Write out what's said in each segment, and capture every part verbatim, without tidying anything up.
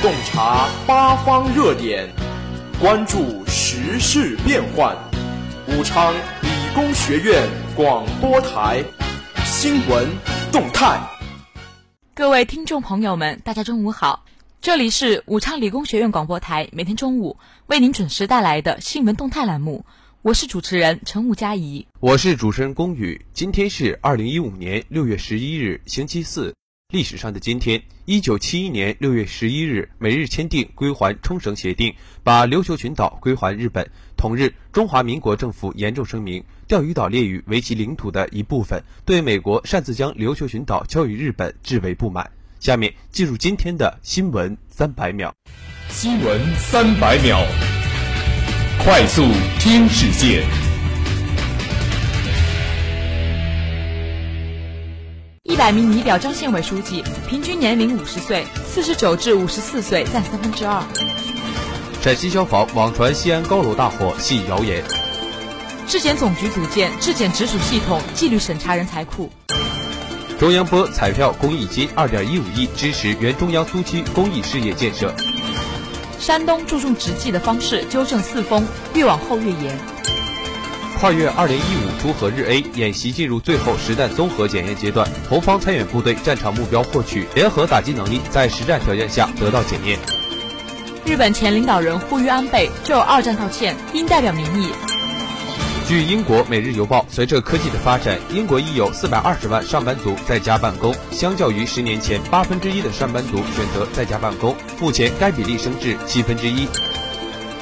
洞察八方热点，关注时事变幻。武昌理工学院广播台新闻动态。各位听众朋友们，大家中午好，这里是武昌理工学院广播台每天中午为您准时带来的新闻动态栏目，我是主持人陈武佳怡，我是主持人龚宇。今天是二零一五年六月十一日，星期四。历史上的今天，一九七一年六月十一日，美日签订归还冲绳协定，把琉球群岛归还日本。同日，中华民国政府严重声明，钓鱼岛列屿为其领土的一部分，对美国擅自将琉球群岛交予日本至为不满。下面进入今天的新闻三百秒。新闻三百秒，快速听世界。一百名拟表彰县委书记，平均年龄五十岁，四十九至五十四岁占三分之二。陕西消防网传西安高楼大火系谣言。质检总局组建质检直属系统，纪律审查人才库。中央拨彩票公益金二点一五亿支持原中央苏区公益事业建设。山东注重执纪的方式，纠正四风，越往后越严。跨越二零一五出合日 A 演习进入最后实弹综合检验阶段，红方参演部队战场目标获取联合打击能力在实战条件下得到检验。日本前领导人呼吁安倍就二战道歉，应代表民意。据英国《每日邮报》，随着科技的发展，英国已有四百二十万上班族在家办公，相较于十年前八分之一的上班族选择在家办公，目前该比例升至七分之一。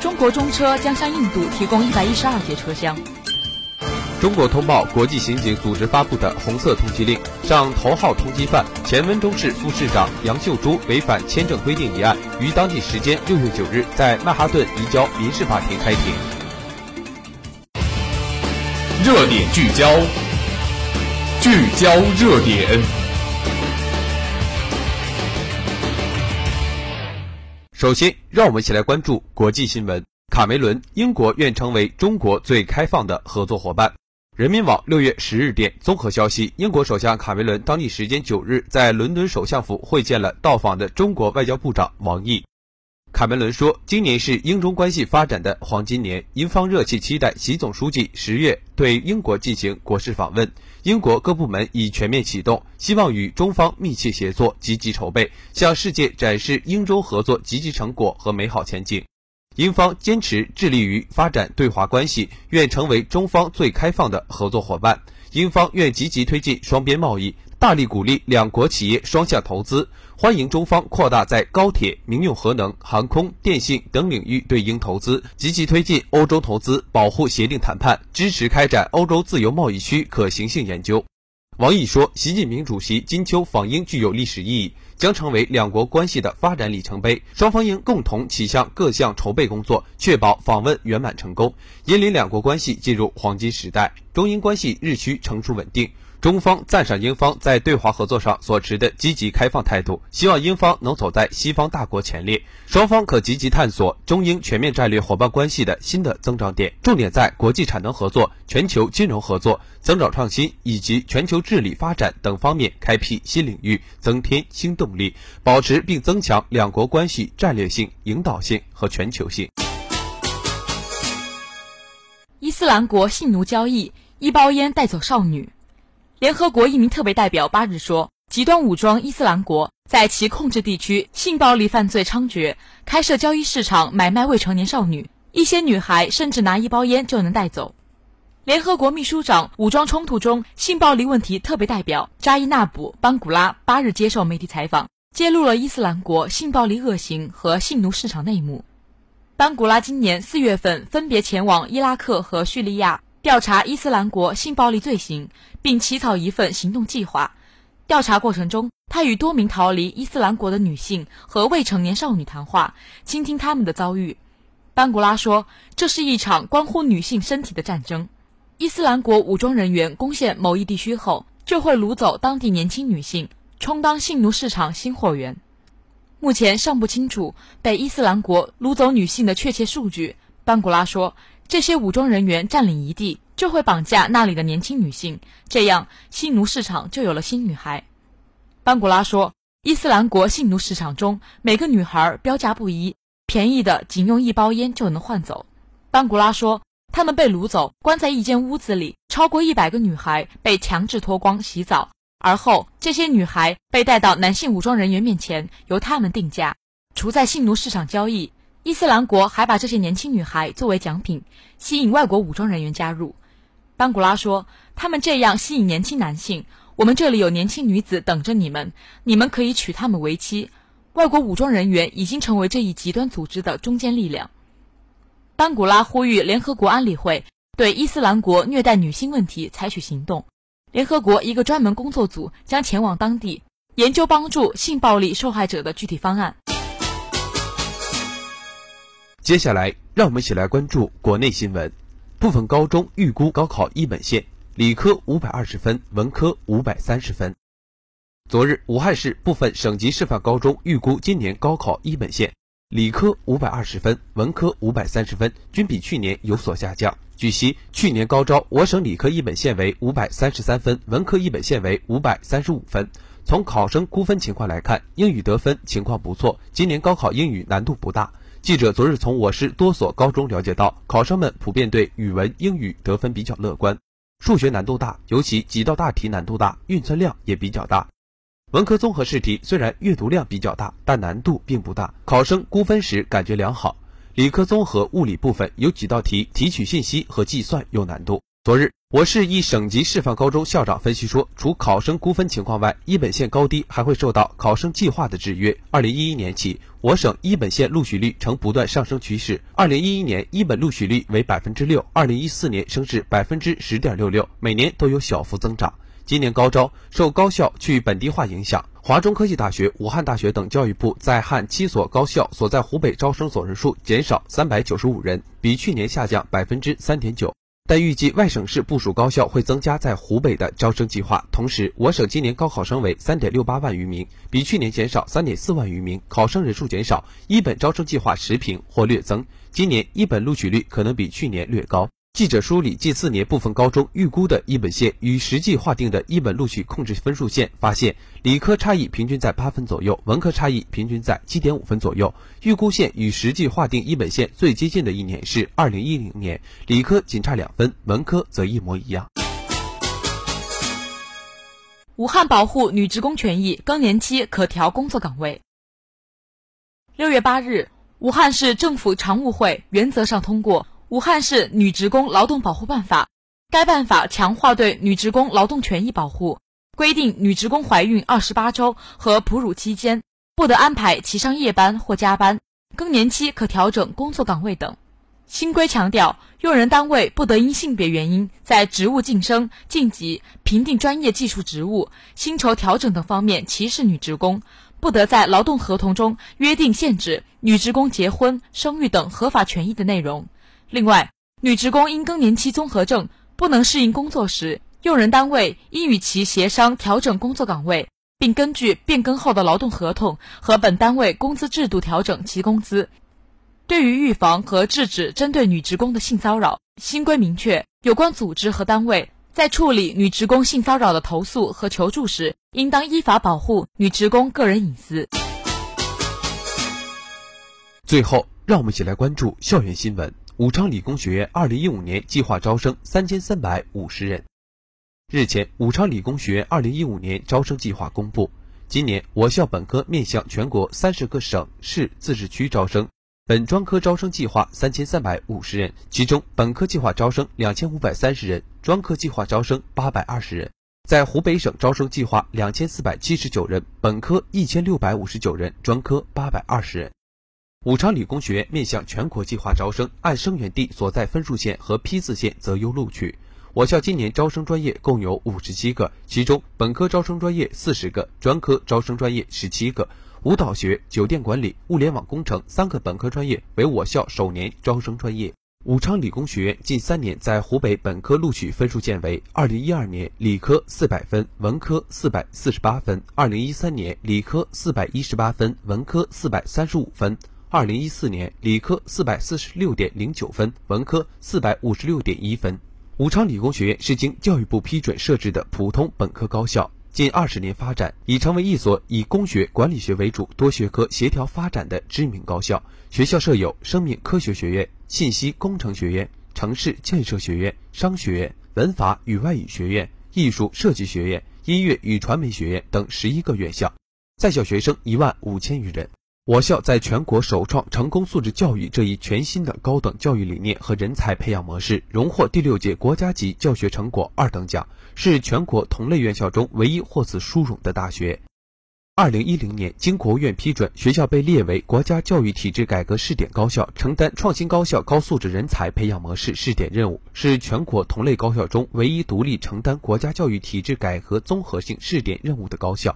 中国中车将向印度提供一百一十二节车厢。中国通报国际刑警组织发布的红色通缉令上头号通缉犯前温州市副市长杨秀珠违反签证规定一案，于当地时间六月九日在曼哈顿移交民事法庭开庭。热点聚焦，聚焦热点。首先，让我们一起来关注国际新闻。卡梅伦，英国愿成为中国最开放的合作伙伴。人民网六月十日电，综合消息，英国首相卡梅伦当地时间九日在伦敦首相府会见了到访的中国外交部长王毅。卡梅伦说，今年是英中关系发展的黄金年，英方热切期待习总书记十月对英国进行国事访问。英国各部门已全面启动，希望与中方密切协作，积极筹备，向世界展示英中合作积极成果和美好前景。英方坚持致力于发展对华关系，愿成为中方最开放的合作伙伴。英方愿积极推进双边贸易，大力鼓励两国企业双向投资，欢迎中方扩大在高铁、民用核能、航空、电信等领域对英投资，积极推进欧洲投资保护协定谈判，支持开展欧洲自由贸易区可行性研究。王毅说，习近平主席金秋访英具有历史意义，将成为两国关系的发展里程碑，双方应共同启向各项筹备工作，确保访问圆满成功，引领两国关系进入黄金时代。中英关系日趋成熟稳定，中方赞赏英方在对华合作上所持的积极开放态度，希望英方能走在西方大国前列，双方可积极探索中英全面战略伙伴关系的新的增长点，重点在国际产能合作、全球金融合作、增长创新以及全球治理发展等方面开辟新领域，增添新动力，保持并增强两国关系战略性、引导性和全球性。伊斯兰国性奴交易，一包烟带走少女。联合国一名特别代表八日说，极端武装伊斯兰国在其控制地区性暴力犯罪猖獗，开设交易市场买卖未成年少女，一些女孩甚至拿一包烟就能带走。联合国秘书长武装冲突中性暴力问题特别代表扎伊纳卜·班古拉八日接受媒体采访，揭露了伊斯兰国性暴力恶行和性奴市场内幕。班古拉今年四月份分别前往伊拉克和叙利亚调查伊斯兰国性暴力罪行，并起草一份行动计划。调查过程中，他与多名逃离伊斯兰国的女性和未成年少女谈话，倾听他们的遭遇。班古拉说，这是一场关乎女性身体的战争。伊斯兰国武装人员攻陷某一地区后，就会掳走当地年轻女性，充当性奴市场新货源。目前尚不清楚被伊斯兰国掳走女性的确切数据。班古拉说，这些武装人员占领一地，就会绑架那里的年轻女性，这样性奴市场就有了新女孩。班古拉说，伊斯兰国性奴市场中，每个女孩标价不一，便宜的仅用一包烟就能换走。班古拉说，他们被掳走，关在一间屋子里，超过一百个女孩被强制脱光洗澡，而后这些女孩被带到男性武装人员面前，由他们定价。除在性奴市场交易，伊斯兰国还把这些年轻女孩作为奖品，吸引外国武装人员加入。班古拉说，他们这样吸引年轻男性，我们这里有年轻女子等着你们，你们可以娶她们为妻。外国武装人员已经成为这一极端组织的中坚力量。班古拉呼吁联合国安理会对伊斯兰国虐待女性问题采取行动。联合国一个专门工作组将前往当地，研究帮助性暴力受害者的具体方案。接下来，让我们一起来关注国内新闻。部分高中预估高考一本线，理科五百二十分，文科五百三十分。昨日，武汉市部分省级示范高中预估今年高考一本线，理科五百二十分，文科五百三十分，均比去年有所下降。据悉，去年高招我省理科一本线为五百三十三分，文科一本线为五百三十五分。从考生估分情况来看，英语得分情况不错，今年高考英语难度不大。记者昨日从我市多所高中了解到，考生们普遍对语文、英语得分比较乐观，数学难度大，尤其几道大题难度大，运算量也比较大。文科综合试题虽然阅读量比较大，但难度并不大，考生估分时感觉良好。理科综合物理部分有几道题提取信息和计算有难度。昨日，我市一省级示范高中校长分析说，除考生估分情况外，一本线高低还会受到考生计划的制约。二零一一年起，我省一本线录取率呈不断上升趋势。二零一一年一本录取率为 百分之六， 二零一四年升至 百分之十点六六， 每年都有小幅增长。今年高招受高校去本地化影响，华中科技大学、武汉大学等教育部在汉七所高校所在湖北招生所人数减少三百九十五人，比去年下降 百分之三点九。但预计外省市部属高校会增加在湖北的招生计划。同时，我省今年高考生为 三点六八 万余名，比去年减少 三点四 万余名，考生人数减少，一本招生计划持平或略增。今年一本录取率可能比去年略高。记者梳理近四年部分高中预估的一本线与实际划定的一本录取控制分数线，发现理科差异平均在八分左右，文科差异平均在 七点五 分左右。预估线与实际划定一本线最接近的一年是二零一零年，理科仅差两分，文科则一模一样。武汉保护女职工权益，更年期可调工作岗位。六月八日，武汉市政府常务会原则上通过武汉市女职工劳动保护办法，该办法强化对女职工劳动权益保护，规定女职工怀孕二十八周和哺乳期间不得安排其上夜班或加班，更年期可调整工作岗位等。新规强调，用人单位不得因性别原因在职务晋升、晋级、评定专业技术职务、薪酬调整等方面歧视女职工，不得在劳动合同中约定限制女职工结婚、生育等合法权益的内容。另外，女职工因更年期综合症不能适应工作时，用人单位应与其协商调整工作岗位，并根据变更后的劳动合同和本单位工资制度调整其工资。对于预防和制止针对女职工的性骚扰，新规明确，有关组织和单位在处理女职工性骚扰的投诉和求助时，应当依法保护女职工个人隐私。最后，让我们一起来关注校园新闻。武昌理工学院二零一五年计划招生三千三百五十人。日前，武昌理工学院二零一五年招生计划公布，今年我校本科面向全国三十个省市自治区招生，本专科招生计划三千三百五十人，其中本科计划招生两千五百三十人，专科计划招生八百二十人。在湖北省招生计划两千四百七十九人，本科一千六百五十九人，专科八百二十人。武昌理工学院面向全国计划招生，按生源地所在分数线和批次线择优录取。我校今年招生专业共有五十七个，其中本科招生专业四十个，专科招生专业十七个，舞蹈学、酒店管理、物联网工程三个本科专业为我校首年招生专业。武昌理工学院近三年在湖北本科录取分数线为：二零一二年理科四百分，文科四百四十八分；二零一三年理科四百一十八分，文科四百三十五分。二零一四年理科 四百四十六点零九 分，文科 四百五十六点一 分。武昌理工学院是经教育部批准设置的普通本科高校，近二十年发展，已成为一所以工学、管理学为主多学科协调发展的知名高校。学校设有生命科学学院、信息工程学院、城市建设学院、商学院、文法与外语学院、艺术设计学院、音乐与传媒学院等十一个院校，在校学生一万五千余人。我校在全国首创成功素质教育这一全新的高等教育理念和人才培养模式，荣获第六届国家级教学成果二等奖，是全国同类院校中唯一获此殊荣的大学。二零一零年，经国务院批准，学校被列为国家教育体制改革试点高校，承担创新高校高素质人才培养模式试点任务，是全国同类高校中唯一独立承担国家教育体制改革综合性试点任务的高校。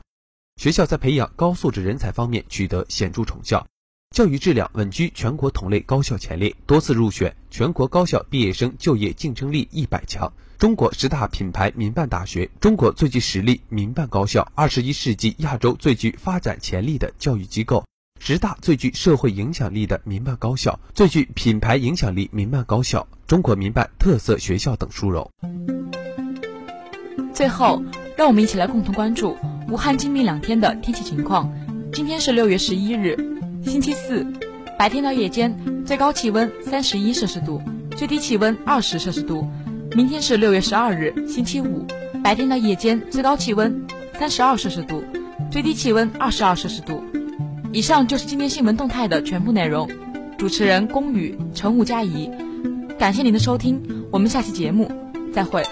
学校在培养高素质人才方面取得显著成效，教育质量稳居全国同类高校前列，多次入选全国高校毕业生就业竞争力一百强、中国十大品牌民办大学、中国最具实力民办高校、二十一世纪亚洲最具发展潜力的教育机构、十大最具社会影响力的民办高校、最具品牌影响力民办高校、中国民办特色学校等殊荣。最后，让我们一起来共同关注武汉今明两天的天气情况。今天是六月十一日，星期四，白天到夜间最高气温三十一摄氏度，最低气温二十摄氏度。明天是六月十二日，星期五，白天到夜间最高气温三十二摄氏度，最低气温二十二摄氏度。以上就是今天新闻动态的全部内容。主持人龚宇、程武佳怡，感谢您的收听，我们下期节目再会。